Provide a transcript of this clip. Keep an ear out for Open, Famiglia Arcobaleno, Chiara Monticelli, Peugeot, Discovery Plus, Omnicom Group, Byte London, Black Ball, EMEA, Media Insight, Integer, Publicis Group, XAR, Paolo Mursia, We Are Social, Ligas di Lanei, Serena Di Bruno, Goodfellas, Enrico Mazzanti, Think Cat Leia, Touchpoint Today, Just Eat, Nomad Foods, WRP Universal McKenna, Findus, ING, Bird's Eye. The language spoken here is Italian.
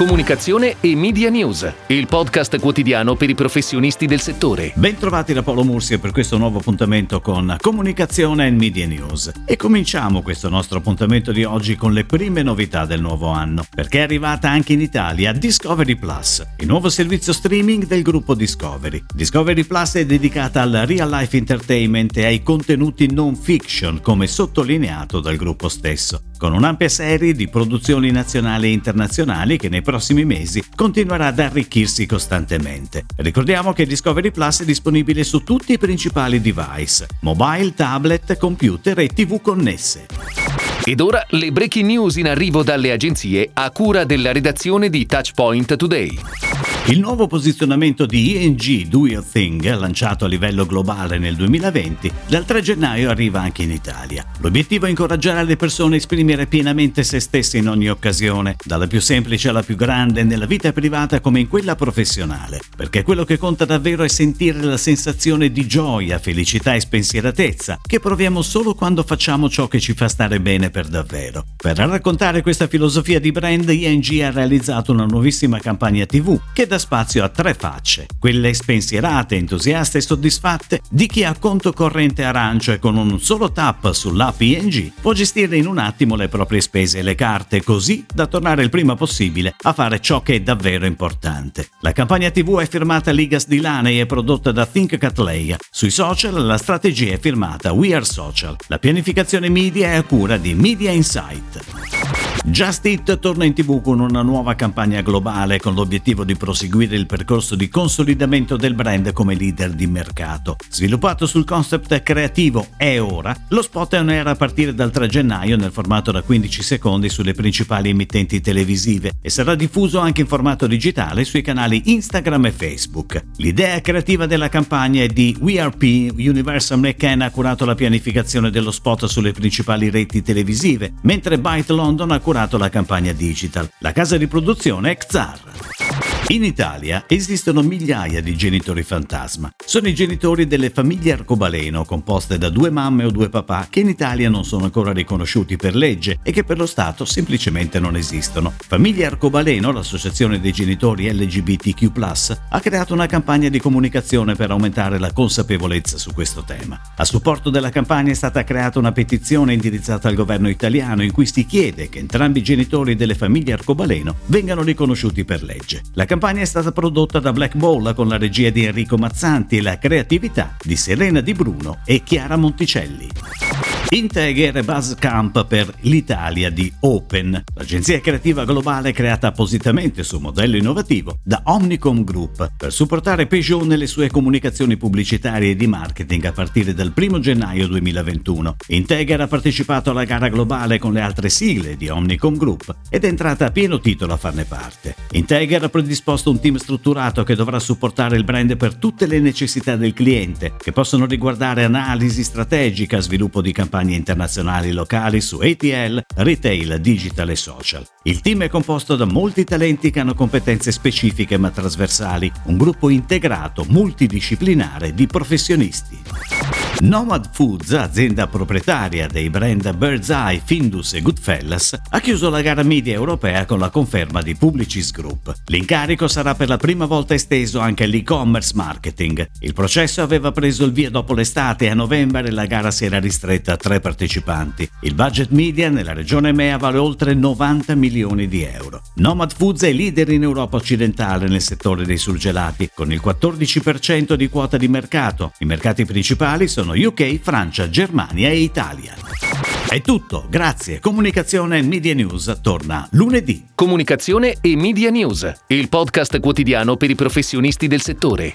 comunicazione e media news, il podcast quotidiano per i professionisti del settore. Bentrovati da Paolo Mursia per questo nuovo appuntamento con comunicazione e media news. E cominciamo questo nostro appuntamento di oggi con le prime novità del nuovo anno, perché è arrivata anche in Italia Discovery Plus, il nuovo servizio streaming del gruppo Discovery. Discovery Plus è dedicata al real life entertainment e ai contenuti non fiction, come sottolineato dal gruppo stesso, con un'ampia serie di produzioni nazionali e internazionali che nei prossimi mesi continuerà ad arricchirsi costantemente. Ricordiamo che Discovery Plus è disponibile su tutti i principali device, mobile, tablet, computer e TV connesse. Ed ora le breaking news in arrivo dalle agenzie a cura della redazione di Touchpoint Today. Il nuovo posizionamento di ING Do Your Thing, lanciato a livello globale nel 2020, dal 3 gennaio arriva anche in Italia. L'obiettivo è incoraggiare le persone a esprimere pienamente se stesse in ogni occasione, dalla più semplice alla più grande, nella vita privata come in quella professionale, perché quello che conta davvero è sentire la sensazione di gioia, felicità e spensieratezza che proviamo solo quando facciamo ciò che ci fa stare bene per davvero. Per raccontare questa filosofia di brand, ING ha realizzato una nuovissima campagna TV che dà spazio a tre facce: quelle spensierate, entusiaste e soddisfatte di chi ha conto corrente arancio e con un solo tap sull'app ING può gestire in un attimo le proprie spese e le carte, così da tornare il prima possibile a fare ciò che è davvero importante. La campagna TV è firmata Ligas di Lanei e prodotta da Think Cat Leia. Sui social la strategia è firmata We Are Social. La pianificazione media è a cura di Media Insight. Just Eat torna in TV con una nuova campagna globale con l'obiettivo di proseguire il percorso di consolidamento del brand come leader di mercato. Sviluppato sul concept creativo È Ora, lo spot è on air a partire dal 3 gennaio nel formato da 15 secondi sulle principali emittenti televisive e sarà diffuso anche in formato digitale sui canali Instagram e Facebook. L'idea creativa della campagna è di WRP Universal McKenna, ha curato la pianificazione dello spot sulle principali reti televisive, mentre Byte London ha curato la campagna digital. La casa di produzione è XAR. In Italia esistono migliaia di genitori fantasma. Sono i genitori delle famiglie arcobaleno, composte da 2 mamme o 2 papà, che in Italia non sono ancora riconosciuti per legge e che per lo Stato semplicemente non esistono. Famiglia Arcobaleno, l'associazione dei genitori LGBTQ+, ha creato una campagna di comunicazione per aumentare la consapevolezza su questo tema. A supporto della campagna è stata creata una petizione indirizzata al governo italiano in cui si chiede che entrambi i genitori delle famiglie arcobaleno vengano riconosciuti per legge. La campagna è stata prodotta da Black Ball con la regia di Enrico Mazzanti e la creatività di Serena Di Bruno e Chiara Monticelli. Integer e Basecamp per l'Italia di Open, l'agenzia creativa globale creata appositamente su modello innovativo da Omnicom Group per supportare Peugeot nelle sue comunicazioni pubblicitarie e di marketing a partire dal 1 gennaio 2021. Integer ha partecipato alla gara globale con le altre sigle di Omnicom Group ed è entrata a pieno titolo a farne parte. Integer ha predisposto un team strutturato che dovrà supportare il brand per tutte le necessità del cliente, che possono riguardare analisi strategica, sviluppo di campagne internazionali locali su ATL, retail, digital e social. Il team è composto da molti talenti che hanno competenze specifiche ma trasversali, un gruppo integrato multidisciplinare di professionisti. Nomad Foods, azienda proprietaria dei brand Bird's Eye, Findus e Goodfellas, ha chiuso la gara media europea con la conferma di Publicis Group. L'incarico sarà per la prima volta esteso anche all'e-commerce marketing. Il processo aveva preso il via dopo l'estate e a novembre la gara si era ristretta a 3 partecipanti. Il budget media nella regione EMEA vale oltre 90 milioni di euro. Nomad Foods è leader in Europa occidentale nel settore dei surgelati, con il 14% di quota di mercato. I mercati principali sono UK, Francia, Germania e Italia. È tutto, grazie. Comunicazione e Media News torna lunedì. Comunicazione e Media News, il podcast quotidiano per i professionisti del settore.